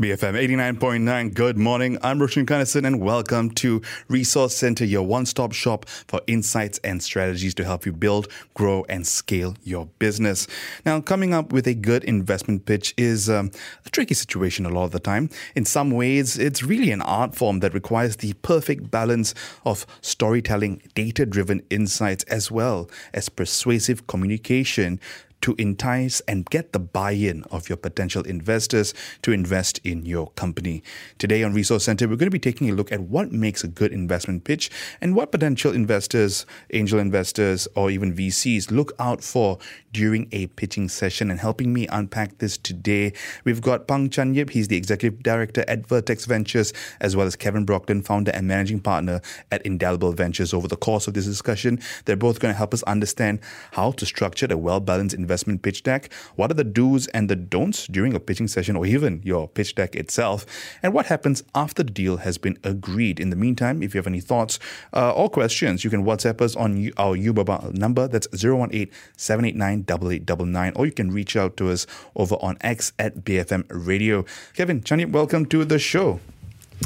BFM 89.9, good morning. I'm Roshan Kanesan and welcome to Resource Centre, your one-stop shop for insights and strategies to help you build, grow and scale your business. Now, coming up with a good investment pitch is a tricky situation a lot of the time. In some ways, it's really an art form that requires the perfect balance of storytelling, data-driven insights, as well as persuasive communication to entice and get the buy-in of your potential investors to invest in your company. Today on Resource Centre, we're going to be taking a look at what makes a good investment pitch and what potential investors, angel investors, or even VCs look out for during a pitching session. And helping me unpack this today, we've got Pang Chan Yip. He's the Executive Director at Vertex Ventures, as well as Kevin Brockton, founder and managing partner at Indelible Ventures. Over the course of this discussion, they're both going to help us understand how to structure a well-balanced investment pitch deck, what are the do's and the don'ts during a pitching session or even your pitch deck itself, and what happens after the deal has been agreed. In the meantime, if you have any thoughts or questions, you can WhatsApp us on our UBABA number, that's 018-789-8899, or you can reach out to us over on X at BFM Radio. Kevin, Chanit, welcome to the show.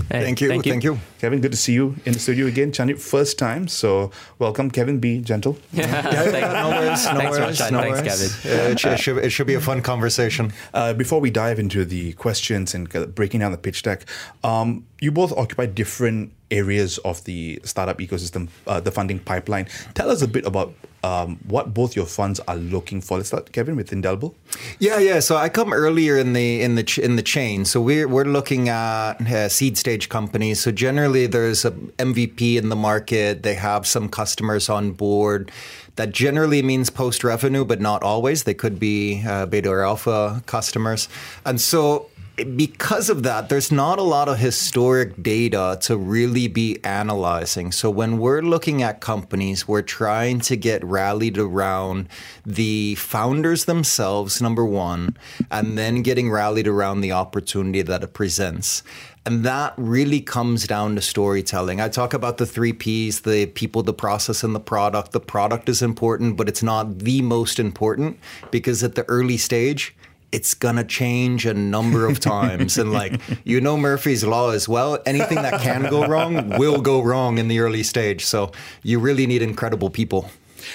Hey, thank you. Kevin, good to see you in the studio again. Chanit, first time, so welcome. Kevin, be gentle. No worries. It should be a fun conversation. Before we dive into the questions and breaking down the pitch deck, you both occupy different areas of the startup ecosystem, the funding pipeline. Tell us a bit about what both your funds are looking for. Let's start, Kevin, with Indelible. Yeah. So I come earlier in the chain. So we're looking at seed stage companies. So generally, there's a MVP in the market. They have some customers on board. That generally means post-revenue, but not always. They could be beta or alpha customers, and so. Because of that, there's not a lot of historic data to really be analyzing. So when we're looking at companies, we're trying to get rallied around the founders themselves, number one, and then getting rallied around the opportunity that it presents. And that really comes down to storytelling. I talk about the three Ps, the people, the process, and the product. The product is important, but it's not the most important because at the early stage, it's going to change a number of times. And Murphy's Law as well. Anything that can go wrong will go wrong in the early stage. So you really need incredible people.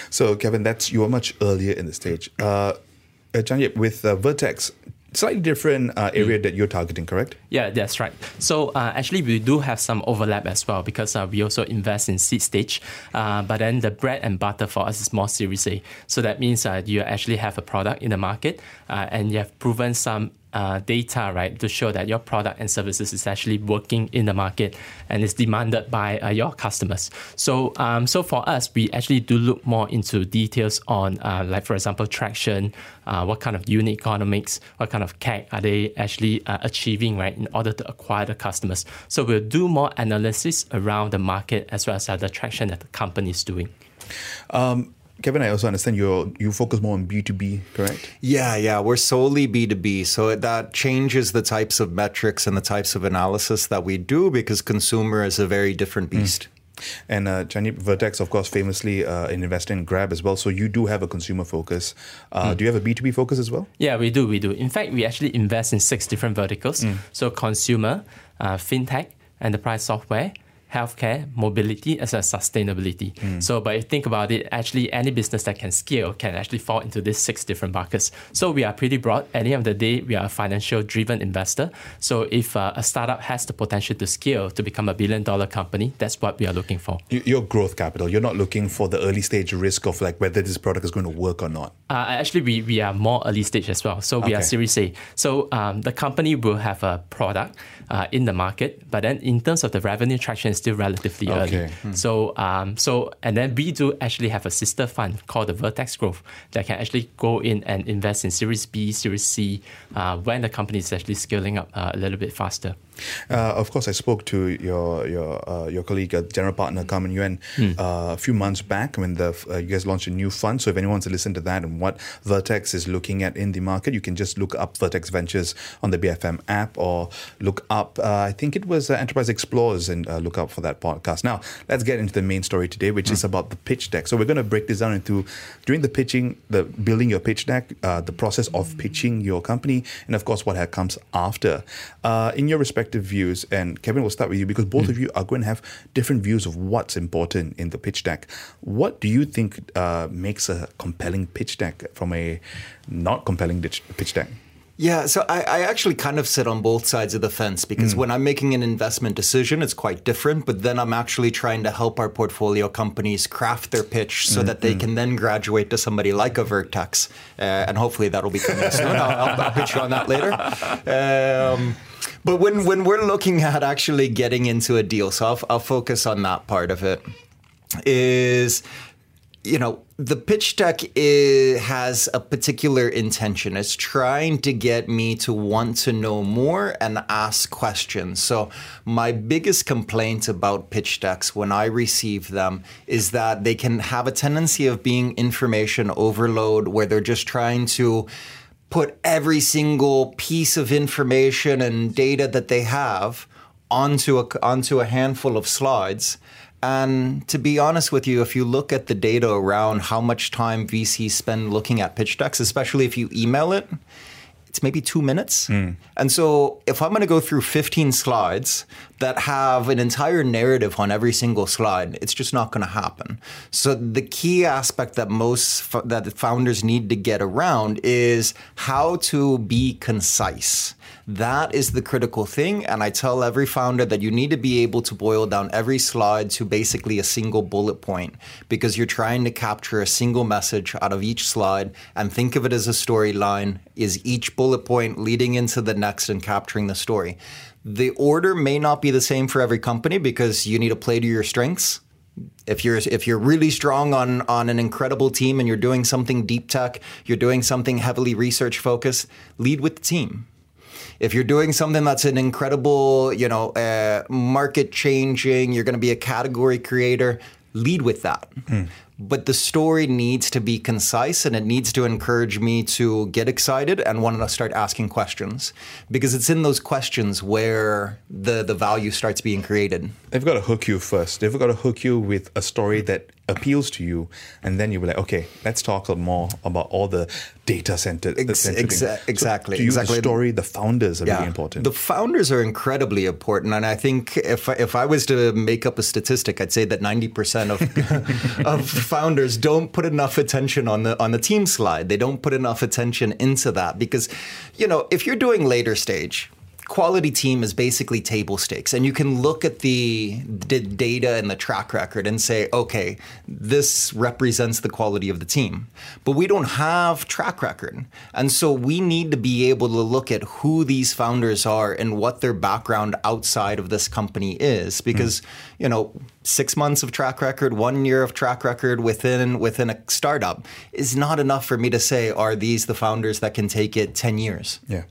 So, Kevin, you are much earlier in the stage. Chanit, with Vertex, slightly different area that you're targeting, correct? Yeah, that's right. So actually, we do have some overlap as well because we also invest in seed stage. But then the bread and butter for us is more Series A. So that means you actually have a product in the market and you have proven some data, right, to show that your product and services is actually working in the market and is demanded by your customers. So so for us, we actually do look more into details on, for example, traction, what kind of unit economics, what kind of CAC are they actually achieving, right, in order to acquire the customers. So we'll do more analysis around the market as well as the traction that the company is doing. Kevin, I also understand you focus more on B2B, correct? Yeah. We're solely B2B. So that changes the types of metrics and the types of analysis that we do because consumer is a very different beast. And Chanit, Vertex, of course, famously an investor in Grab as well. So you do have a consumer focus. Do you have a B2B focus as well? Yeah, we do. In fact, we actually invest in 6 different verticals. So consumer, fintech, enterprise software, healthcare, mobility, as well as sustainability. So, but if you think about it, actually any business that can scale can actually fall into these 6 different buckets. So we are pretty broad. At the end of the day, we are a financial-driven investor. So if a startup has the potential to scale to become $1 billion company, that's what we are looking for. Your growth capital, you're not looking for the early stage risk of whether this product is going to work or not? Actually, we are more early stage as well. So we are Series A. So the company will have a product in the market, but then in terms of the revenue traction, still relatively early. So, and then we do actually have a sister fund called the Vertex Growth that can actually go in and invest in Series B, Series C when the company is actually scaling up a little bit faster. Of course, I spoke to your colleague, general partner Carmen Yuan, a few months back when the you guys launched a new fund. So if anyone wants to listen to that and what Vertex is looking at in the market, you can just look up Vertex Ventures on the BFM app, or look up, I think it was Enterprise Explorers, and look up for that podcast. Now, let's get into the main story today, which is about the pitch deck. So we're going to break this down into during the pitching, the building your pitch deck, the process of pitching your company, and of course, what comes after. In your respective views, and Kevin, we'll start with you because both of you are going to have different views of what's important in the pitch deck. What do you think makes a compelling pitch deck from a not compelling pitch deck? Yeah, so I actually kind of sit on both sides of the fence because when I'm making an investment decision, it's quite different. But then I'm actually trying to help our portfolio companies craft their pitch so that they can then graduate to somebody like a Vertex. And hopefully that'll be coming soon. I'll pitch you on that later. But when we're looking at actually getting into a deal, so I'll focus on that part of it, is, you know, the pitch deck has a particular intention. It's trying to get me to want to know more and ask questions. So my biggest complaint about pitch decks when I receive them is that they can have a tendency of being information overload, where they're just trying to put every single piece of information and data that they have onto a handful of slides. And to be honest with you, if you look at the data around how much time VCs spend looking at pitch decks, especially if you email it, it's maybe 2 minutes. And so if I'm going to go through 15 slides that have an entire narrative on every single slide, it's just not going to happen. So the key aspect that that the founders need to get around is how to be concise. That is the critical thing. And I tell every founder that you need to be able to boil down every slide to basically a single bullet point, because you're trying to capture a single message out of each slide, and think of it as a storyline, is each bullet point leading into the next and capturing the story. The order may not be the same for every company because you need to play to your strengths. If you're really strong on an incredible team and you're doing something deep tech, you're doing something heavily research focused, lead with the team. If you're doing something that's an incredible, market changing, you're going to be a category creator, lead with that. But the story needs to be concise, and it needs to encourage me to get excited and want to start asking questions, because it's in those questions where the value starts being created. They've got to hook you first. They've got to hook you with a story that appeals to you, and then you'll be like, okay, let's talk more about all the data center. Exactly. So to exactly. The story, the founders are really important. The founders are incredibly important, and I think if I was to make up a statistic, I'd say that 90% of founders don't put enough attention on the team slide. They don't put enough attention into that because, if you're doing later stage, quality team is basically table stakes, and you can look at the data and the track record and say, okay, this represents the quality of the team. But we don't have track record, and so we need to be able to look at who these founders are and what their background outside of this company is, because 6 months of track record, 1 year of track record within a startup is not enough for me to say, are these the founders that can take it 10 years? Yeah.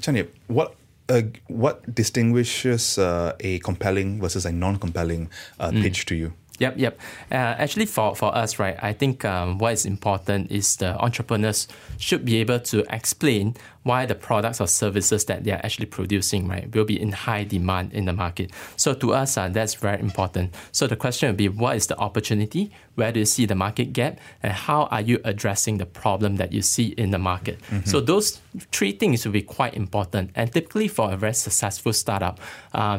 Chan Yip, what distinguishes a compelling versus a non-compelling pitch to you? Yep. Actually, for us, right, I think what is important is the entrepreneurs should be able to explain why the products or services that they are actually producing, right, will be in high demand in the market. So to us, that's very important. So the question would be, what is the opportunity? Where do you see the market gap? And how are you addressing the problem that you see in the market? So those three things will be quite important. And typically for a very successful startup,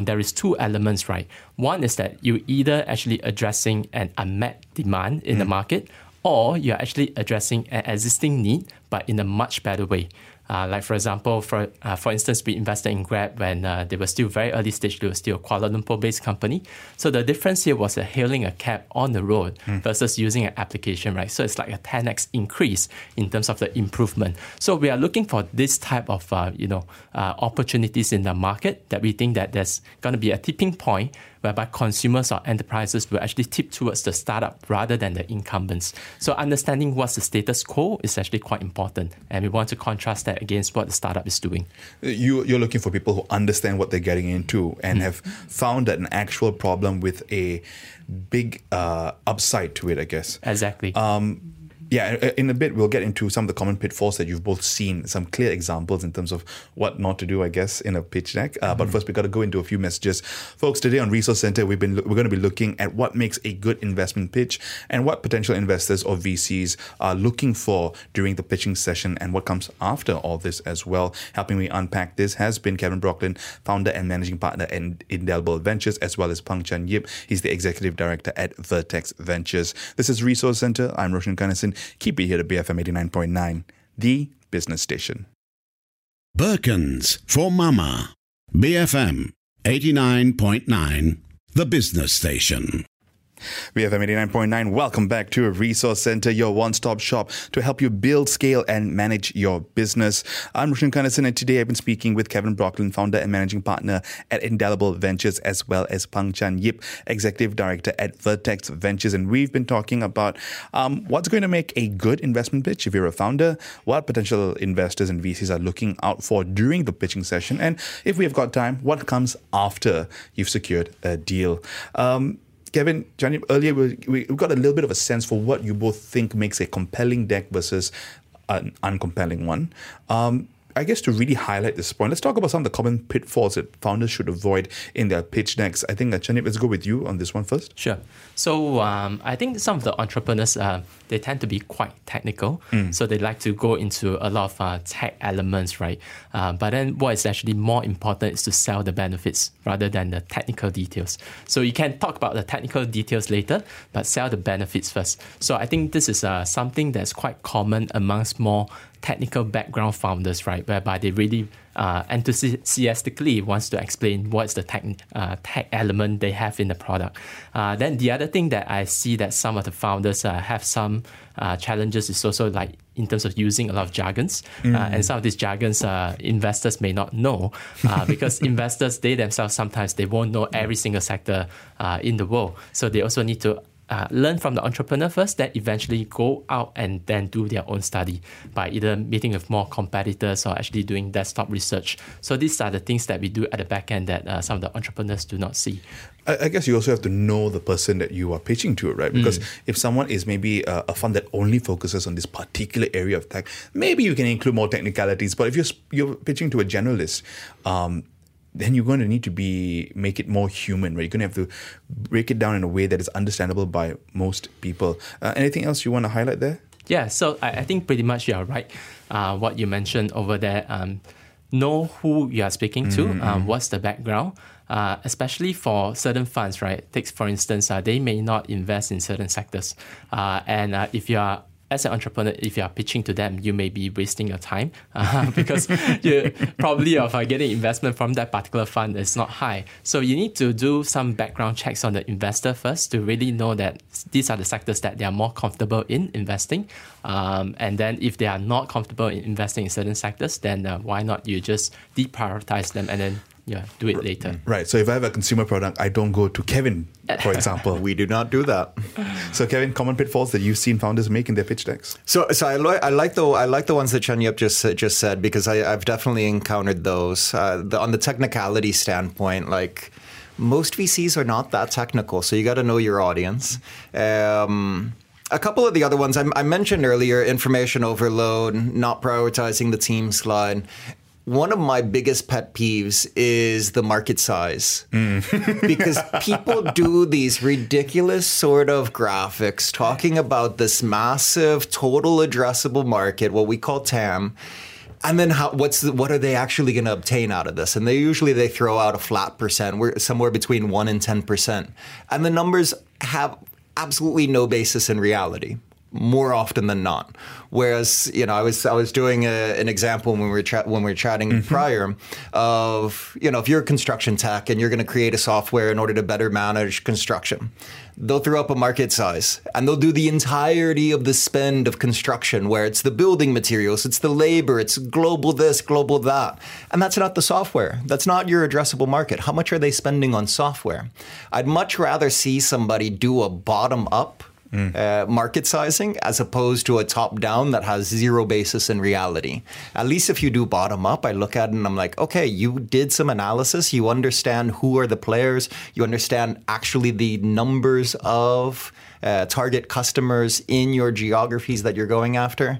there is two elements, right? One is that you either actually addressing an unmet demand in the market, or you're actually addressing an existing need, but in a much better way. Like for example, for instance, we invested in Grab when they were still very early stage. They were still a Kuala Lumpur-based company. So the difference here was hailing a cab on the road versus using an application, right? So it's like a 10x increase in terms of the improvement. So we are looking for this type of opportunities in the market that we think that there's going to be a tipping point whereby consumers or enterprises will actually tip towards the startup rather than the incumbents. So understanding what's the status quo is actually quite important, and we want to contrast that against what the startup is doing. You're looking for people who understand what they're getting into and have found that an actual problem with a big upside to it, I guess. Exactly. Yeah, in a bit, we'll get into some of the common pitfalls that you've both seen, some clear examples in terms of what not to do, I guess, in a pitch deck. But first, we've got to go into a few messages. Folks, today on Resource Centre, we're going to be looking at what makes a good investment pitch and what potential investors or VCs are looking for during the pitching session and what comes after all this as well. Helping me unpack this has been Kevin Brockton, founder and managing partner at Indelible Ventures, as well as Pang Chan Yip. He's the executive director at Vertex Ventures. This is Resource Centre. I'm Roshan Kanesan. Keep it here to BFM 89.9, the business station. Birkins for Mama. BFM 89.9, the business station. BFM 89.9, welcome back to Resource Centre, your one-stop shop to help you build, scale and manage your business. I'm Roshan Kanesan, and today I've been speaking with Kevin Brockton, founder and managing partner at Indelible Ventures, as well as Pang Chan Yip, executive director at Vertex Ventures. And we've been talking about what's going to make a good investment pitch if you're a founder, what potential investors and VCs are looking out for during the pitching session, and if we've got time, what comes after you've secured a deal. Kevin, Johnny, earlier we got a little bit of a sense for what you both think makes a compelling deck versus an uncompelling one. I guess to really highlight this point, let's talk about some of the common pitfalls that founders should avoid in their pitch decks. I think, Chanip, let's go with you on this one first. Sure. So I think some of the entrepreneurs, they tend to be quite technical. So they like to go into a lot of tech elements, right? But then what is actually more important is to sell the benefits rather than the technical details. So you can talk about the technical details later, but sell the benefits first. So I think this is something that's quite common amongst more technical background founders, right? Whereby they really enthusiastically wants to explain what's the tech element they have in the product. Then the other thing that I see that some of the founders have some challenges is also like in terms of using a lot of jargons. And some of these jargons investors may not know because investors, they themselves, sometimes they won't know every single sector in the world. So they also need to learn from the entrepreneur first, then eventually go out and then do their own study by either meeting with more competitors or actually doing desktop research. So these are the things that we do at the back end that some of the entrepreneurs do not see. I guess you also have to know the person that you are pitching to, right? Because if someone is maybe a fund that only focuses on this particular area of tech, maybe you can include more technicalities. But if you're pitching to a generalist, then you're going to need to make it more human, right? You're going to have to break it down in a way that is understandable by most people. Anything else you want to highlight there? Yeah, so I think pretty much you are right. What you mentioned over there, know who you are speaking to, what's the background, especially for certain funds, right? Take, for instance, they may not invest in certain sectors. And if you are as an entrepreneur, if you are pitching to them, you may be wasting your time because you probably of getting investment from that particular fund is not high. So you need to do some background checks on the investor first to really know that these are the sectors that they are more comfortable in investing. And then if they are not comfortable in investing in certain sectors, then why not you just deprioritize them and then do it later. Right. So if I have a consumer product, I don't go to Kevin, for example. We do not do that. So Kevin, common pitfalls that you've seen founders make in their pitch decks. So I like the ones that Chan Yip just said, because I've definitely encountered those on the technicality standpoint. Like most VCs are not that technical, so you got to know your audience. A couple of the other ones I mentioned earlier: information overload, not prioritizing the team slide. One of my biggest pet peeves is the market size, because people do these ridiculous sort of graphics talking about this massive total addressable market, what we call TAM. And then what are they actually going to obtain out of this? And they usually throw out a flat percent, somewhere between 1% and 10%. And the numbers have absolutely no basis in reality. more often than not. Whereas, you know, I was doing an example when we were chatting mm-hmm. prior of, you know, if you're a construction tech and you're going to create a software in order to better manage construction, they'll throw up a market size and they'll do the entirety of the spend of construction, where it's the building materials, it's the labor, it's global this, global that. And that's not the software. That's not your addressable market. How much are they spending on software? I'd much rather see somebody do a bottom up market sizing as opposed to a top down that has zero basis in reality. At least if you do bottom up, I look at it and I'm like, okay, you did some analysis. You understand who are the players. You understand actually the numbers of target customers in your geographies that you're going after.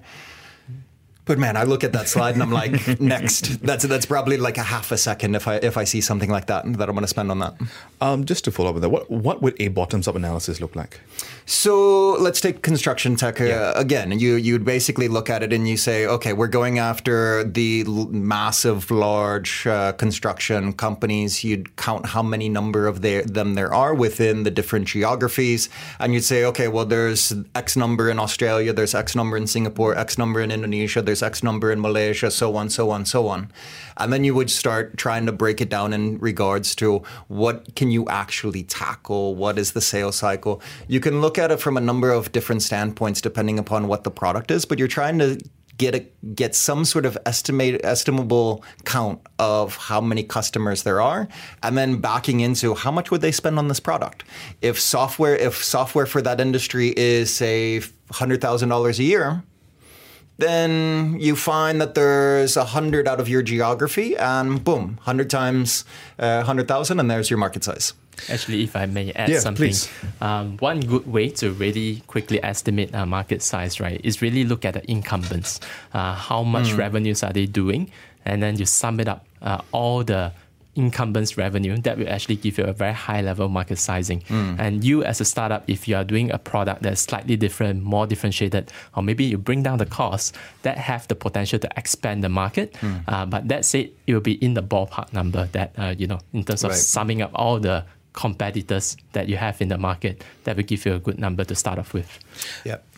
But man, I look at that slide and I'm like, next. That's probably like a half a second if I see something like that I'm going to spend on that. Just to follow up with that, what would a bottoms up analysis look like? So let's take construction tech again. You'd basically look at it and you say, okay, we're going after the massive, large construction companies. You'd count how many number of them there are within the different geographies, and you'd say, okay, well, there's X number in Australia, there's X number in Singapore, X number in Indonesia. There's X number in Malaysia, so on, so on, so on. And then you would start trying to break it down in regards to what can you actually tackle? What is the sales cycle? You can look at it from a number of different standpoints depending upon what the product is, but you're trying to get some sort of estimable count of how many customers there are, and then backing into how much would they spend on this product. If software for that industry is, say, $100,000 a year, then you find that there's 100 out of your geography, and boom, 100 times 100,000, and there's your market size. Actually, if I may add something, one good way to really quickly estimate market size, right, is really look at the incumbents. How much revenues are they doing? And then you sum it up, all the incumbents' revenue. That will actually give you a very high level market sizing. And you as a startup, if you are doing a product that's slightly different, more differentiated, or maybe you bring down the cost, that have the potential to expand the market. But that said, it will be in the ballpark number that, in terms of summing up all the competitors that you have in the market, that will give you a good number to start off with.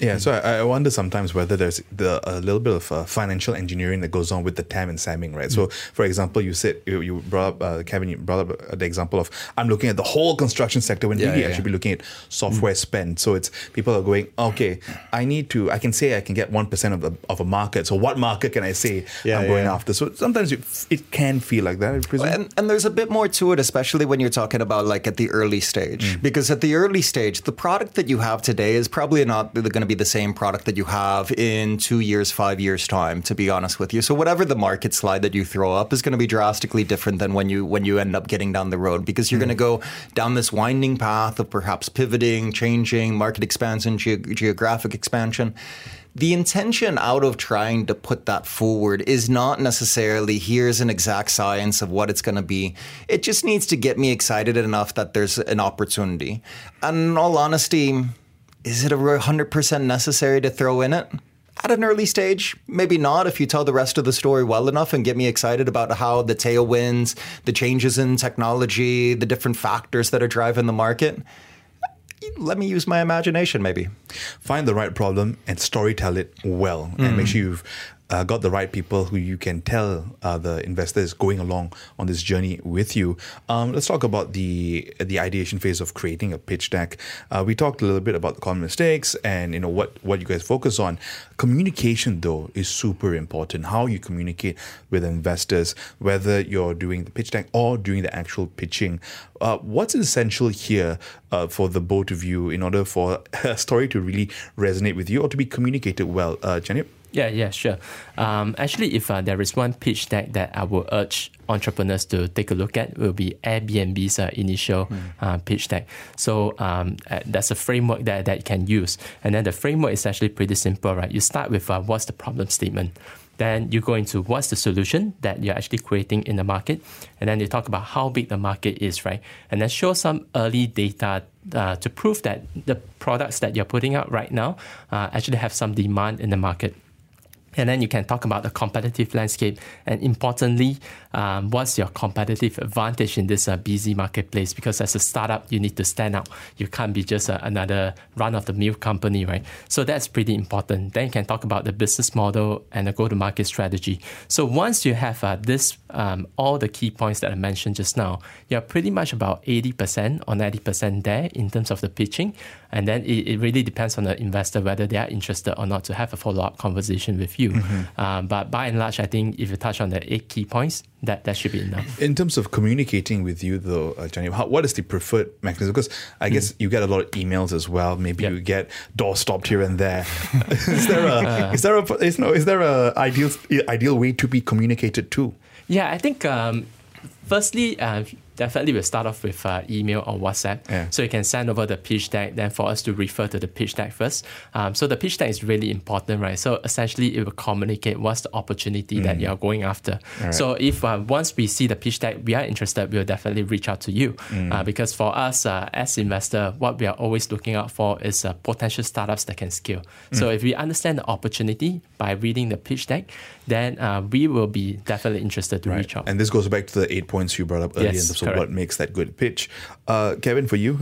Yeah. So I wonder sometimes whether there's a little bit of financial engineering that goes on with the TAM and SAMing, right? So, for example, you said you brought up Kevin, you brought up the example of I'm looking at the whole construction sector when really I should be looking at software spend. So it's people are going, okay, I can get 1% of a market. So what market can I say I'm going after? So sometimes it can feel like that, I presume. And there's a bit more to it, especially when you're talking about like at the early stage, because at the early stage, the product that you have today is probably not going to be the same product that you have in 2 years, 5 years time, to be honest with you. So whatever the market slide that you throw up is going to be drastically different than when you end up getting down the road, because you're going to go down this winding path of perhaps pivoting, changing, market expansion, geographic expansion. The intention out of trying to put that forward is not necessarily here's an exact science of what it's going to be. It just needs to get me excited enough that there's an opportunity. And in all honesty, is it 100% necessary to throw in it? At an early stage, maybe not, if you tell the rest of the story well enough and get me excited about how the tailwinds, the changes in technology, the different factors that are driving the market. Let me use my imagination, maybe. Find the right problem and storytell it well. And make sure you've got the right people who you can tell the investors going along on this journey with you. Let's talk about the ideation phase of creating a pitch deck. We talked a little bit about the common mistakes and what you guys focus on. Communication, though, is super important. How you communicate with investors, whether you're doing the pitch deck or doing the actual pitching. What's essential here for the both of you in order for a story to really resonate with you or to be communicated well? Chan Yip? Yeah, sure. Actually, if there is one pitch deck that I would urge entrepreneurs to take a look at, will be Airbnb's initial pitch deck. So that's a framework that you can use. And then the framework is actually pretty simple, right? You start with what's the problem statement. Then you go into what's the solution that you're actually creating in the market. And then you talk about how big the market is, right? And then show some early data to prove that the products that you're putting out right now actually have some demand in the market. And then you can talk about the competitive landscape. And importantly, what's your competitive advantage in this busy marketplace? Because as a startup, you need to stand out. You can't be just another run-of-the-mill company, right? So that's pretty important. Then you can talk about the business model and the go-to-market strategy. So once you have all the key points that I mentioned just now, you're pretty much about 80% or 90% there in terms of the pitching. And then it really depends on the investor, whether they are interested or not to have a follow-up conversation with you. Mm-hmm. But by and large, I think if you touch on the 8 key points, that should be enough. In terms of communicating with you though, Chan Yip, what is the preferred mechanism? Because I guess you get a lot of emails as well. Maybe you get door stopped here and there. Is there an ideal way to be communicated to? Yeah, I think firstly, definitely we'll start off with email or WhatsApp. Yeah. So you can send over the pitch deck, then for us to refer to the pitch deck first. So the pitch deck is really important, right? So essentially, it will communicate what's the opportunity that you're going after. Right. So if once we see the pitch deck, we are interested, we'll definitely reach out to you. Because for us as investor, what we are always looking out for is potential startups that can scale. So if we understand the opportunity by reading the pitch deck, then we will be definitely interested to reach out. And this goes back to the 8 points you brought up earlier in the Correct. What makes that good pitch? Kevin, for you,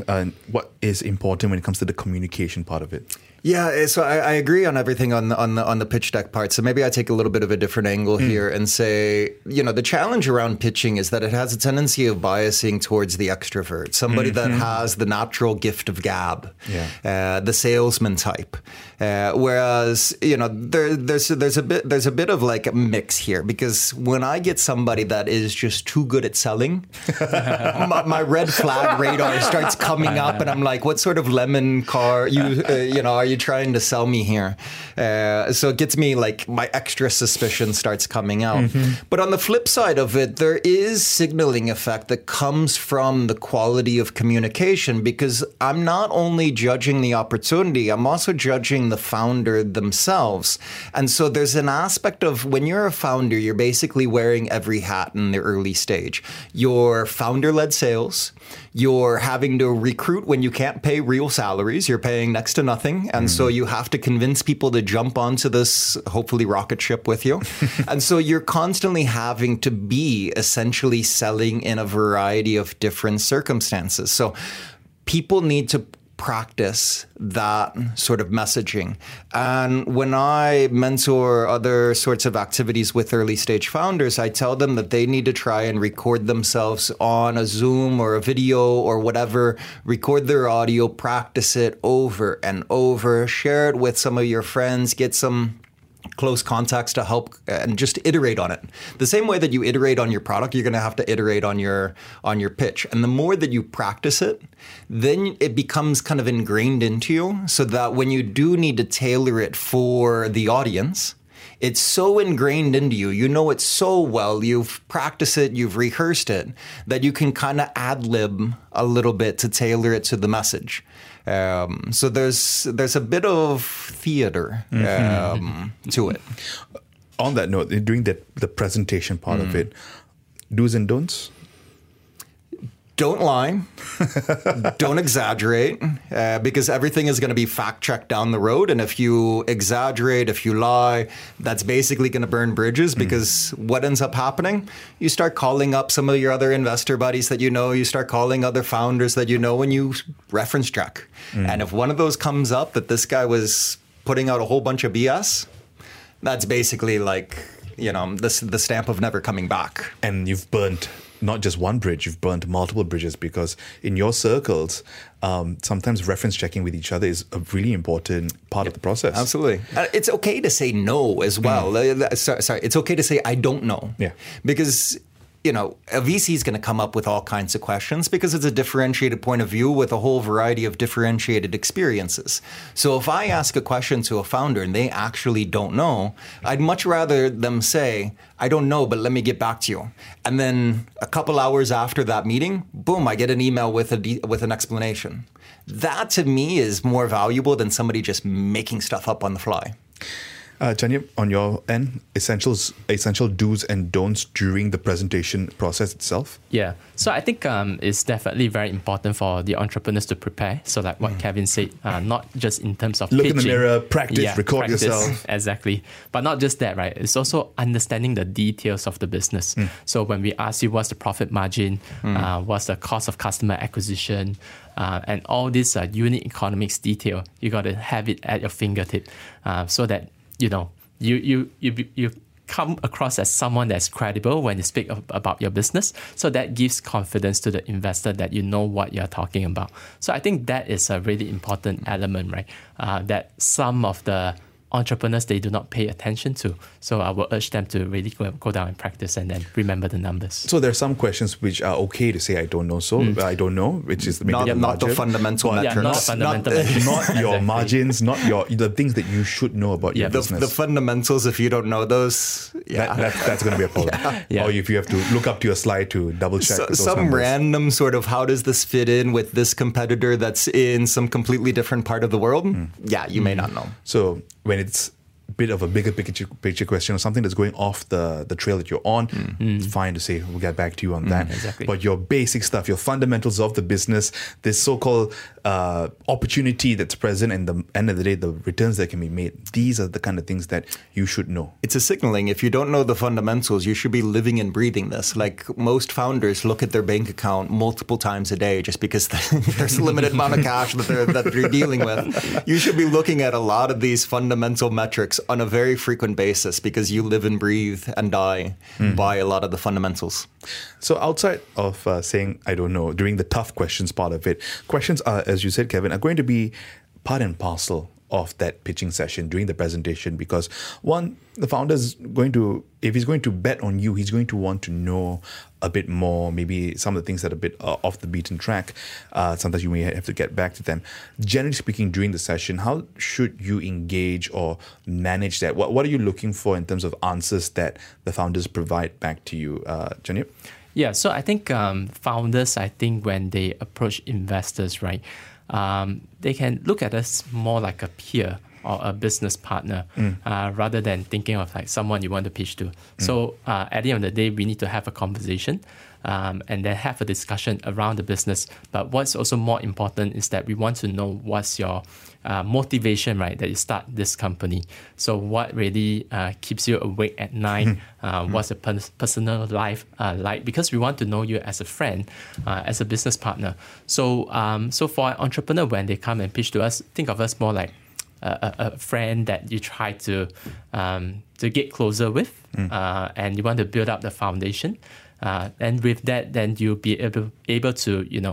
what is important when it comes to the communication part of it? Yeah, so I agree on everything on the pitch deck part. So maybe I take a little bit of a different angle here and say, the challenge around pitching is that it has a tendency of biasing towards the extrovert, somebody that has the natural gift of gab, the salesman type. Whereas there's a bit of like a mix here, because when I get somebody that is just too good at selling, my red flag radar starts coming up, and I'm like, what sort of lemon car are you trying to sell me here? So it gets me, like, my extra suspicion starts coming out. But on the flip side of it, there is signaling effect that comes from the quality of communication, because I'm not only judging the opportunity, I'm also judging the founder themselves. And so there's an aspect of when you're a founder, you're basically wearing every hat in the early stage. You're founder-led sales. You're having to recruit when you can't pay real salaries. You're paying next to nothing. And so you have to convince people to jump onto this, hopefully, rocket ship with you. And so you're constantly having to be essentially selling in a variety of different circumstances. So people need to practice that sort of messaging. And when I mentor other sorts of activities with early stage founders, I tell them that they need to try and record themselves on a Zoom or a video or whatever, record their audio, practice it over and over, share it with some of your friends, get some close contacts to help, and just iterate on it. The same way that you iterate on your product, you're going to have to iterate on your pitch. And the more that you practice it, then it becomes kind of ingrained into you, so that when you do need to tailor it for the audience, it's so ingrained into you, you know it so well, you've practiced it, you've rehearsed it, that you can kind of ad-lib a little bit to tailor it to the message. So there's a bit of theater to it. On that note, during the presentation part of it, do's and don'ts? Don't lie. Don't exaggerate, because everything is going to be fact-checked down the road. And if you exaggerate, if you lie, that's basically going to burn bridges, because what ends up happening, you start calling up some of your other investor buddies that you know, you start calling other founders that you know, and you reference check. And if one of those comes up that this guy was putting out a whole bunch of BS, that's basically like, the stamp of never coming back. And you've burnt not just one bridge, you've burnt multiple bridges, because in your circles, sometimes reference checking with each other is a really important part of the process. Absolutely. It's okay to say no as well. Sorry, it's okay to say I don't know. Yeah. Because a VC is going to come up with all kinds of questions, because it's a differentiated point of view with a whole variety of differentiated experiences. So if I ask a question to a founder and they actually don't know, I'd much rather them say, I don't know, but let me get back to you. And then a couple hours after that meeting, boom, I get an email with an explanation. That to me is more valuable than somebody just making stuff up on the fly. Chan Yip, on your end, essential do's and don'ts during the presentation process itself? Yeah. So I think it's definitely very important for the entrepreneurs to prepare. So like what Kevin said, not just in terms of pitching. Look in the mirror, practice, record yourself. Exactly. But not just that, right? It's also understanding the details of the business. So when we ask you what's the profit margin, what's the cost of customer acquisition, and all these unit economics detail, you got to have it at your fingertip so that you come across as someone that's credible when you speak about your business. So that gives confidence to the investor that you know what you're talking about. So I think that is a really important element, right? That some of the entrepreneurs, they do not pay attention to. So I will urge them to really go down and practice and then remember the numbers. So there are some questions which are okay to say, which is not the fundamental metrics. Not your margins, not the things that you should know about your business. The fundamentals, if you don't know those, that's going to be a problem. Or if you have to look up to your slide to double check those some numbers. Random sort of how does this fit in with this competitor that's in some completely different part of the world? You may not know. So when it's a bit of a bigger picture question or something that's going off the trail that you're on, it's fine to say, we'll get back to you on that. Exactly. But your basic stuff, your fundamentals of the business, this so-called opportunity that's present and the end of the day, the returns that can be made, these are the kind of things that you should know. It's a signaling. If you don't know the fundamentals, you should be living and breathing this. Like most founders look at their bank account multiple times a day just because there's a limited amount of cash that they're dealing with. You should be looking at a lot of these fundamental metrics on a very frequent basis because you live and breathe and die by a lot of the fundamentals. So outside of saying, I don't know, during the tough questions part of it, questions are, as you said, Kevin, are going to be part and parcel of that pitching session during the presentation because one, the founder's going to, if he's going to bet on you, he's going to want to know a bit more, maybe some of the things that are a bit off the beaten track. Sometimes you may have to get back to them. Generally speaking, during the session, how should you engage or manage that? What are you looking for in terms of answers that the founders provide back to you, Chan Yip? Yeah, so I think founders, when they approach investors, right, they can look at us more like a peer or a business partner rather than thinking of like someone you want to pitch to. So at the end of the day, we need to have a conversation and then have a discussion around the business. But what's also more important is that we want to know what's your motivation, right, that you start this company. So what really keeps you awake at night? What's the personal life like? Because we want to know you as a friend, as a business partner. So, so for an entrepreneur, when they come and pitch to us, think of us more like a friend that you try to get closer with, and you want to build up the foundation, and with that, then you'll be able to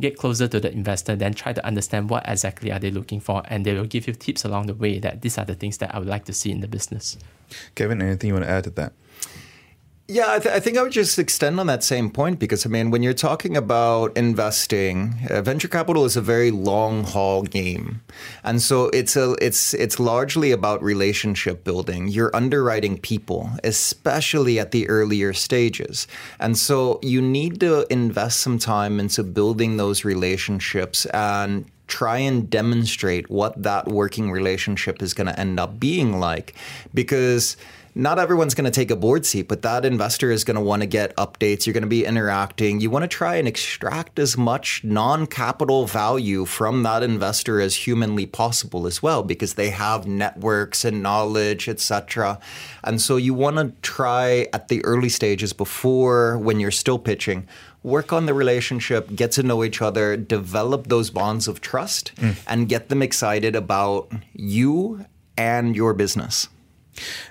get closer to the investor, then try to understand what exactly are they looking for, and they will give you tips along the way that these are the things that I would like to see in the business. Kevin, anything you want to add to that? Yeah, I think I would just extend on that same point because, I mean, when you're talking about investing, venture capital is a very long haul game. And so it's largely about relationship building. You're underwriting people, especially at the earlier stages. And so you need to invest some time into building those relationships and try and demonstrate what that working relationship is going to end up being like, because not everyone's going to take a board seat, but that investor is going to want to get updates. You're going to be interacting. You want to try and extract as much non-capital value from that investor as humanly possible as well, because they have networks and knowledge, etc. And so you want to try at the early stages before, when you're still pitching, work on the relationship, get to know each other, develop those bonds of trust, and get them excited about you and your business.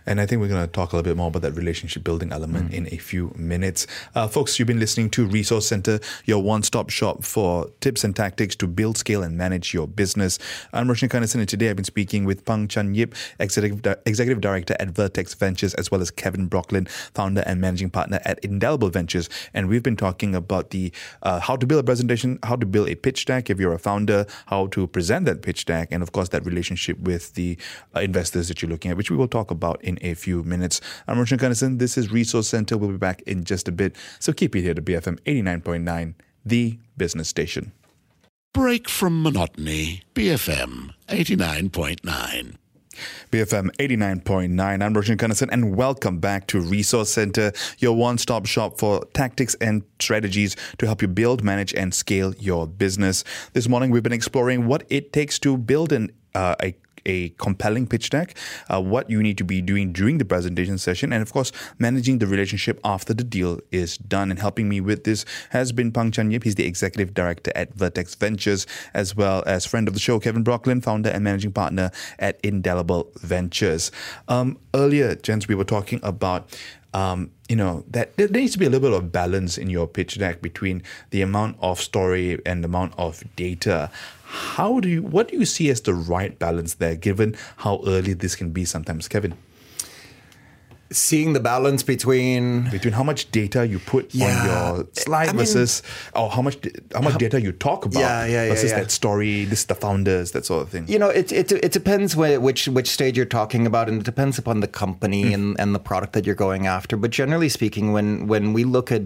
And I think we're going to talk a little bit more about that relationship building element in a few minutes. Folks, you've been listening to Resource Centre, your one-stop shop for tips and tactics to build, scale and manage your business. I'm Roshan Kanesan, and today I've been speaking with Pang Chan Yip, Executive Director at Vertex Ventures, as well as Kevin Brockton, Founder and Managing Partner at Indelible Ventures. And we've been talking about the how to build a presentation, how to build a pitch deck if you're a founder, how to present that pitch deck, and of course that relationship with the investors that you're looking at, which we will talk about in a few minutes. I'm Roshan Kanesan. This is Resource Centre. We'll be back in just a bit. So keep it here to BFM 89.9, the business station. Break from monotony. BFM 89.9. BFM 89.9. I'm Roshan Kanesan, and welcome back to Resource Centre, your one-stop shop for tactics and strategies to help you build, manage, and scale your business. This morning, we've been exploring what it takes to build a compelling pitch deck, what you need to be doing during the presentation session, and of course, managing the relationship after the deal is done. And helping me with this has been Pang Chan Yip. He's the Executive Director at Vertex Ventures, as well as friend of the show, Kevin Brockton, founder and managing partner at Indelible Ventures. Earlier, gents, we were talking about that there needs to be a little bit of balance in your pitch deck between the amount of story and the amount of data. What do you see as the right balance there, given how early this can be sometimes, Kevin? Seeing the balance between how much data you put on your slide versus how much data you talk about versus that story, this is the founders, that sort of thing. You know, it depends which stage you're talking about, and it depends upon the company and the product that you're going after. But generally speaking, when we look at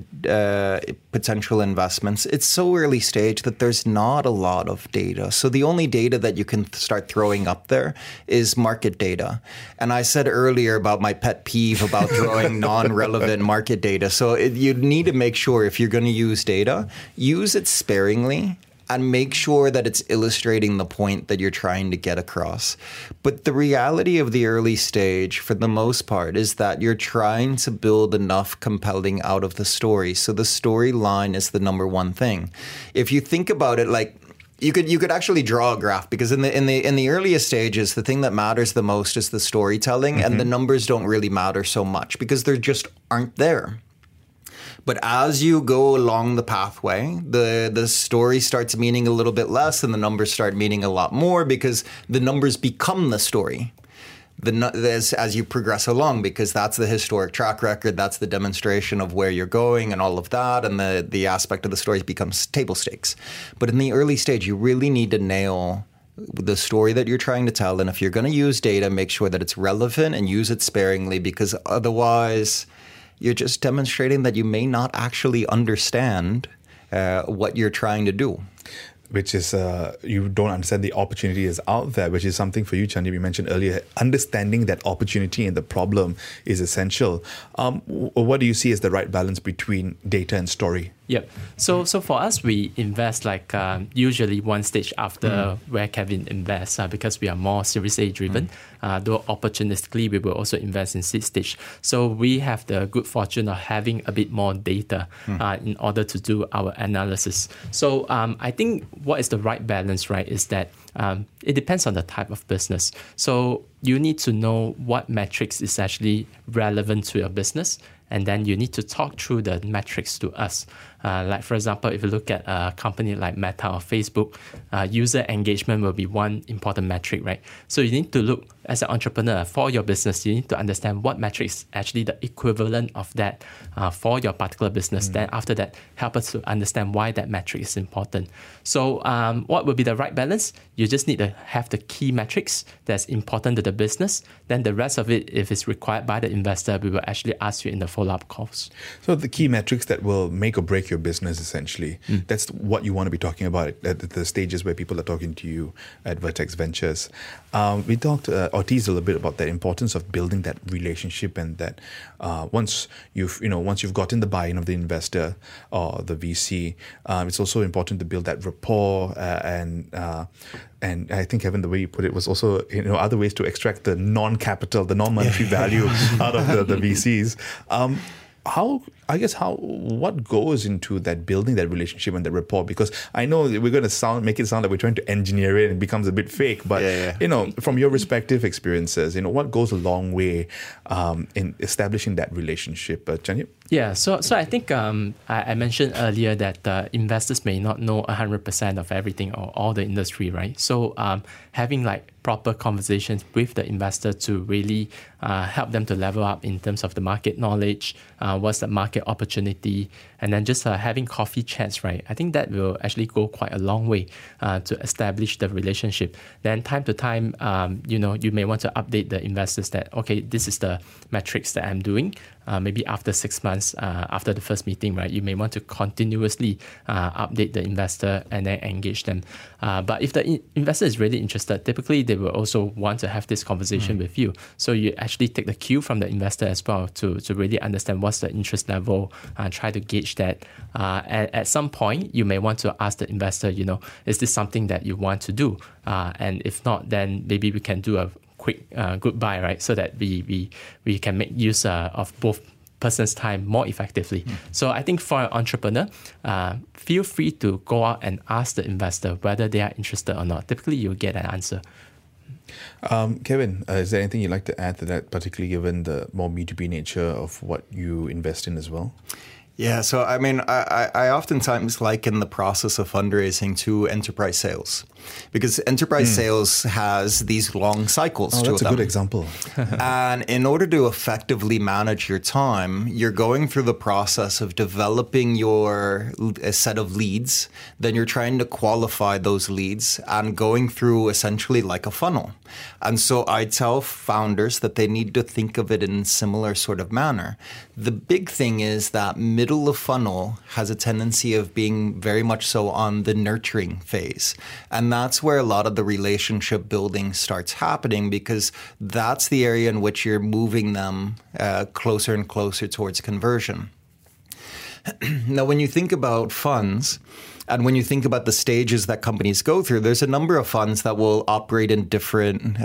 potential investments, it's so early stage that there's not a lot of data. So the only data that you can start throwing up there is market data. And I said earlier about my pet peeve about throwing non-relevant market data. So you need to make sure if you're going to use data, use it sparingly and make sure that it's illustrating the point that you're trying to get across. But the reality of the early stage, for the most part, is that you're trying to build enough compelling out of the story. So the storyline is the number one thing. If you think about it, like, You could actually draw a graph, because in the earliest stages, the thing that matters the most is the storytelling, and the numbers don't really matter so much because they just aren't there. But as you go along the pathway, the story starts meaning a little bit less, and the numbers start meaning a lot more because the numbers become the story. As you progress along, because that's the historic track record, that's the demonstration of where you're going and all of that, and the aspect of the story becomes table stakes. But in the early stage, you really need to nail the story that you're trying to tell, and if you're going to use data, make sure that it's relevant and use it sparingly, because otherwise you're just demonstrating that you may not actually understand what you're trying to do. Which is, you don't understand the opportunity is out there, which is something for you, Chandni, we mentioned earlier. Understanding that opportunity and the problem is essential. What do you see as the right balance between data and story? Yep. So for us, we invest usually one stage after where Kevin invests because we are more Series A driven. Though opportunistically, we will also invest in seed stage. So we have the good fortune of having a bit more data in order to do our analysis. So I think what is the right balance, right, is that it depends on the type of business. So you need to know what metrics is actually relevant to your business, and then you need to talk through the metrics to us. For example, if you look at a company like Meta or Facebook, user engagement will be one important metric, right? So you need to look, as an entrepreneur, for your business, you need to understand what metrics actually the equivalent of that for your particular business. Then after that, help us to understand why that metric is important. So what would be the right balance? You just need to have the key metrics that's important to the business. Then the rest of it, if it's required by the investor, we will actually ask you in the follow-up calls. So the key metrics that will make or break your business, essentially. That's what you want to be talking about at the stages where people are talking to you at Vertex Ventures. We talked or teased a little bit about the importance of building that relationship, and that once you've gotten the buy-in of the investor or the VC, it's also important to build that rapport and I think, Kevin, the way you put it was also other ways to extract the non-capital, the non-monetary value out of the VCs. What goes into that, building that relationship and that rapport? Because I know we're going to make it sound like we're trying to engineer it and it becomes a bit fake. But from your respective experiences, what goes a long way in establishing that relationship, Chan? Yeah. So I think I mentioned earlier that investors may not know 100% of everything or all the industry, right? So having proper conversations with the investor to really help them to level up in terms of the market knowledge, what's the market opportunity, and then just having coffee chats, right? I think that will actually go quite a long way to establish the relationship. Then time to time, you may want to update the investors that, okay, this is the metrics that I'm doing. maybe after 6 months, after the first meeting, right, you may want to continuously update the investor and then engage them. But if the investor is really interested, typically they will also want to have this conversation with you. So you actually take the cue from the investor as well to really understand what's the interest level, try to gauge that. And at some point, you may want to ask the investor, you know, is this something that you want to do? And if not, then maybe we can do a quick goodbye, right? So that we can make use of both person's time more effectively. So I think for an entrepreneur, feel free to go out and ask the investor whether they are interested or not. Typically, you'll get an answer. Kevin, is there anything you'd like to add to that, particularly given the more B2B nature of what you invest in as well? Yeah, so I mean, I oftentimes liken the process of fundraising to enterprise sales, because enterprise sales has these long cycles to them. Oh, that's a good example. And in order to effectively manage your time, you're going through the process of developing your a set of leads, then you're trying to qualify those leads and going through essentially like a funnel. And so I tell founders that they need to think of it in a similar sort of manner. The big thing is that middle of funnel has a tendency of being very much so on the nurturing phase. And that's where a lot of the relationship building starts happening, because that's the area in which you're moving them closer and closer towards conversion. Now, when you think about funds, and when you think about the stages that companies go through, there's a number of funds that will operate in different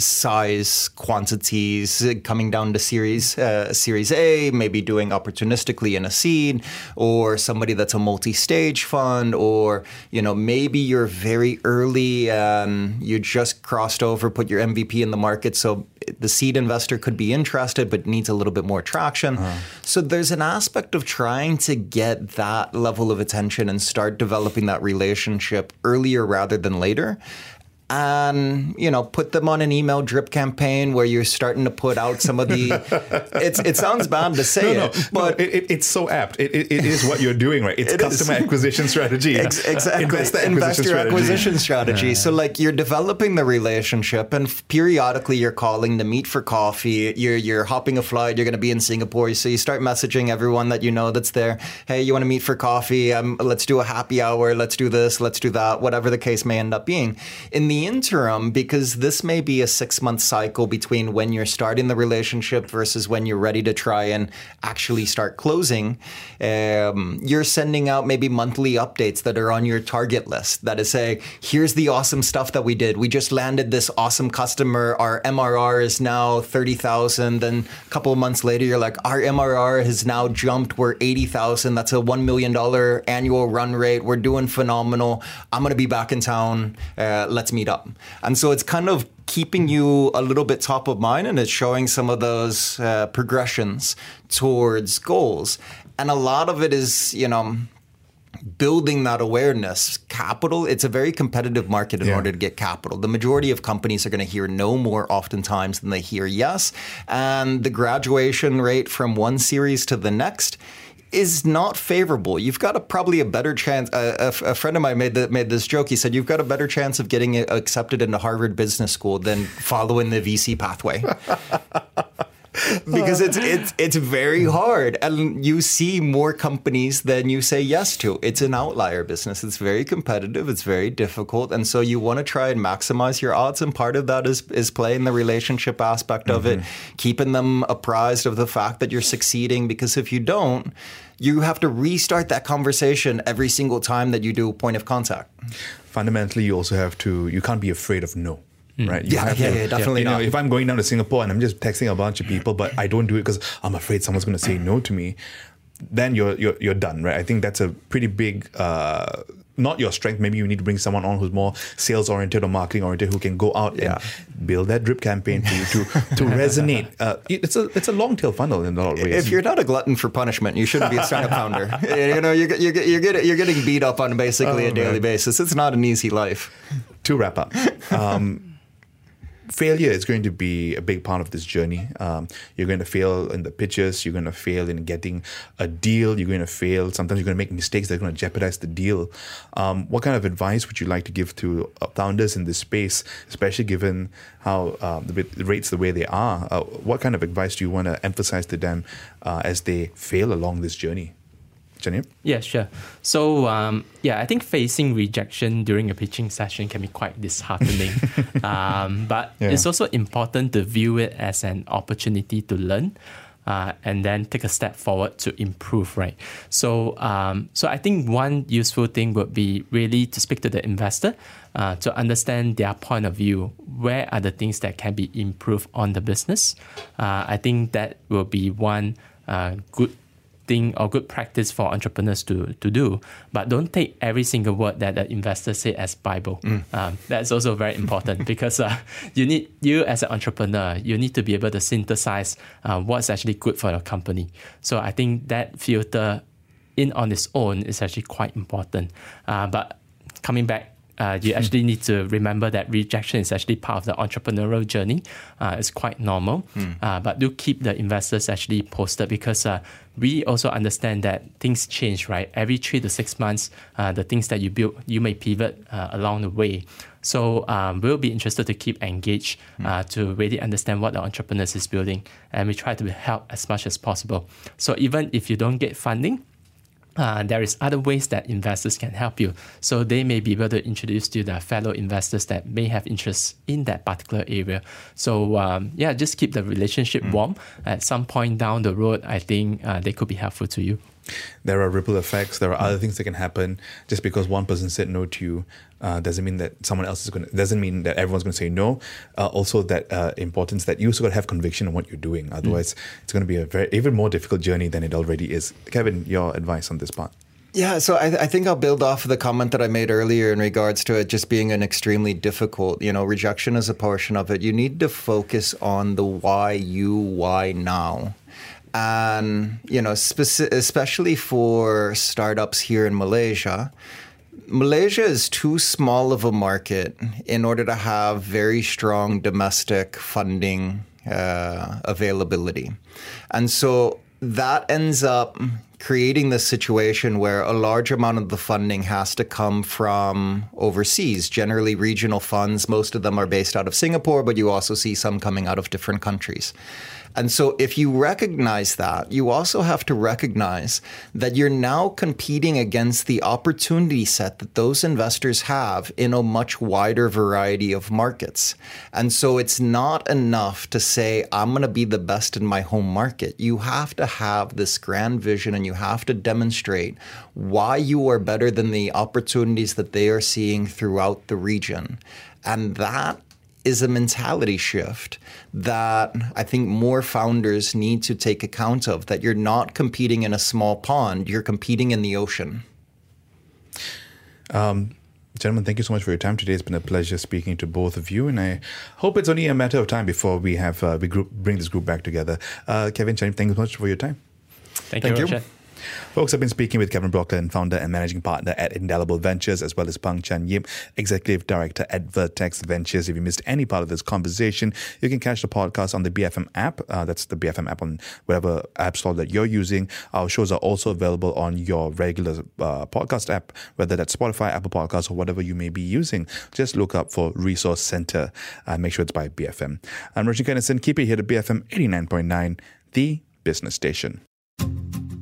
size quantities, coming down to Series A, maybe doing opportunistically in a seed, or somebody that's a multi-stage fund, or you know maybe you're very early and you just crossed over, put your MVP in the market, so the seed investor could be interested but needs a little bit more traction. So there's an aspect of trying to get that level of attention and start developing that relationship earlier rather than later. And, you know, put them on an email drip campaign where you're starting to put out some of the, it sounds bad to say but it's so apt. It is what you're doing, right? It's customer acquisition strategy. Exactly. Investor acquisition strategy. Yeah. So like you're developing the relationship and periodically you're calling to meet for coffee. You're hopping a flight. You're going to be in Singapore. So you start messaging everyone that you know that's there. Hey, you want to meet for coffee? Let's do a happy hour. Let's do this. Let's do that. Whatever the case may end up being. In the interim, because this may be a 6-month cycle between when you're starting the relationship versus when you're ready to try and actually start closing, you're sending out maybe monthly updates that are on your target list that is saying, here's the awesome stuff that we did. We just landed this awesome customer. Our MRR is now 30,000. Then a couple of months later, you're like, our MRR has now jumped. We're 80,000. That's a $1 million annual run rate. We're doing phenomenal. I'm going to be back in town. Let's meet up. And so it's kind of keeping you a little bit top of mind, and it's showing some of those progressions towards goals. And a lot of it is, you know, building that awareness. Capital, it's a very competitive market in order to get capital. The majority of companies are going to hear no more oftentimes than they hear yes. And the graduation rate from one series to the next is not favorable. You've got probably a better chance. A friend of mine made this joke. He said, you've got a better chance of getting accepted into Harvard Business School than following the VC pathway. Because it's very hard. And you see more companies than you say yes to. It's an outlier business. It's very competitive. It's very difficult. And so you want to try and maximize your odds. And part of that is playing the relationship aspect of it, keeping them apprised of the fact that you're succeeding. Because if you don't, you have to restart that conversation every single time that you do a point of contact. Fundamentally, you also have to, you can't be afraid of no. Right? Definitely. You know, if I'm going down to Singapore and I'm just texting a bunch of people, but I don't do it because I'm afraid someone's going to say no to me, then you're done, right? I think that's a pretty big, not your strength. Maybe you need to bring someone on who's more sales oriented or marketing oriented, who can go out and build that drip campaign for you to resonate. It's a long tail funnel in a lot of ways. If you're not a glutton for punishment, you shouldn't be a startup founder. You know, you're getting beat up on basically a daily basis. It's not an easy life. To wrap up. failure is going to be a big part of this journey. You're going to fail in the pitches. You're going to fail in getting a deal. You're going to fail. Sometimes you're going to make mistakes that are going to jeopardize the deal. What kind of advice would you like to give to founders in this space, especially given how the rates the way they are? What kind of advice do you want to emphasize to them as they fail along this journey? Janine? Yeah, sure. So, I think facing rejection during a pitching session can be quite disheartening. but it's also important to view it as an opportunity to learn and then take a step forward to improve, right? So, I think one useful thing would be really to speak to the investor to understand their point of view. Where are the things that can be improved on the business? I think that will be one good thing or good practice for entrepreneurs to do, but don't take every single word that the investor said as Bible. That's also very important because you as an entrepreneur, you need to be able to synthesize what's actually good for your company. So I think that filter in on its own is actually quite important. But coming back, you actually need to remember that rejection is actually part of the entrepreneurial journey. It's quite normal. But do keep the investors actually posted because we also understand that things change, right? Every 3 to 6 months, the things that you build, you may pivot along the way. So we'll be interested to keep engaged to really understand what the entrepreneurs is building. And we try to help as much as possible. So even if you don't get funding, there is other ways that investors can help you. So they may be able to introduce to their fellow investors that may have interest in that particular area. So just keep the relationship warm. At some point down the road, I think they could be helpful to you. There are ripple effects. There are other things that can happen. Just because one person said no to you doesn't mean that someone else is going to, doesn't mean that everyone's going to say no. Also that importance that you also got to have conviction on what you're doing. Otherwise, it's going to be a even more difficult journey than it already is. Kevin, your advice on this part. Yeah, so I think I'll build off of the comment that I made earlier in regards to it just being an extremely difficult, rejection is a portion of it. You need to focus on the why now. And, especially for startups here in Malaysia, Malaysia is too small of a market in order to have very strong domestic funding availability. And so that ends up creating this situation where a large amount of the funding has to come from overseas, generally regional funds. Most of them are based out of Singapore, but you also see some coming out of different countries. And so if you recognize that, you also have to recognize that you're now competing against the opportunity set that those investors have in a much wider variety of markets. And so it's not enough to say, I'm going to be the best in my home market. You have to have this grand vision and you have to demonstrate why you are better than the opportunities that they are seeing throughout the region. And that is a mentality shift that I think more founders need to take account of, that you're not competing in a small pond, you're competing in the ocean. Gentlemen, thank you so much for your time today. It's been a pleasure speaking to both of you, and I hope it's only a matter of time before we have bring this group back together. Kevin, Chanim, thank you so much for your time. Thank you. Folks, I've been speaking with Kevin Brockton, founder and managing partner at Indelible Ventures, as well as Pang Chan Yip, executive director at Vertex Ventures. If you missed any part of this conversation, you can catch the podcast on the BFM app. That's the BFM app on whatever app store that you're using. Our shows are also available on your regular podcast app, whether that's Spotify, Apple Podcasts, or whatever you may be using. Just look up for Resource Centre. Make sure it's by BFM. I'm Roshan Kanesan. Keep it here to BFM 89.9, the business station.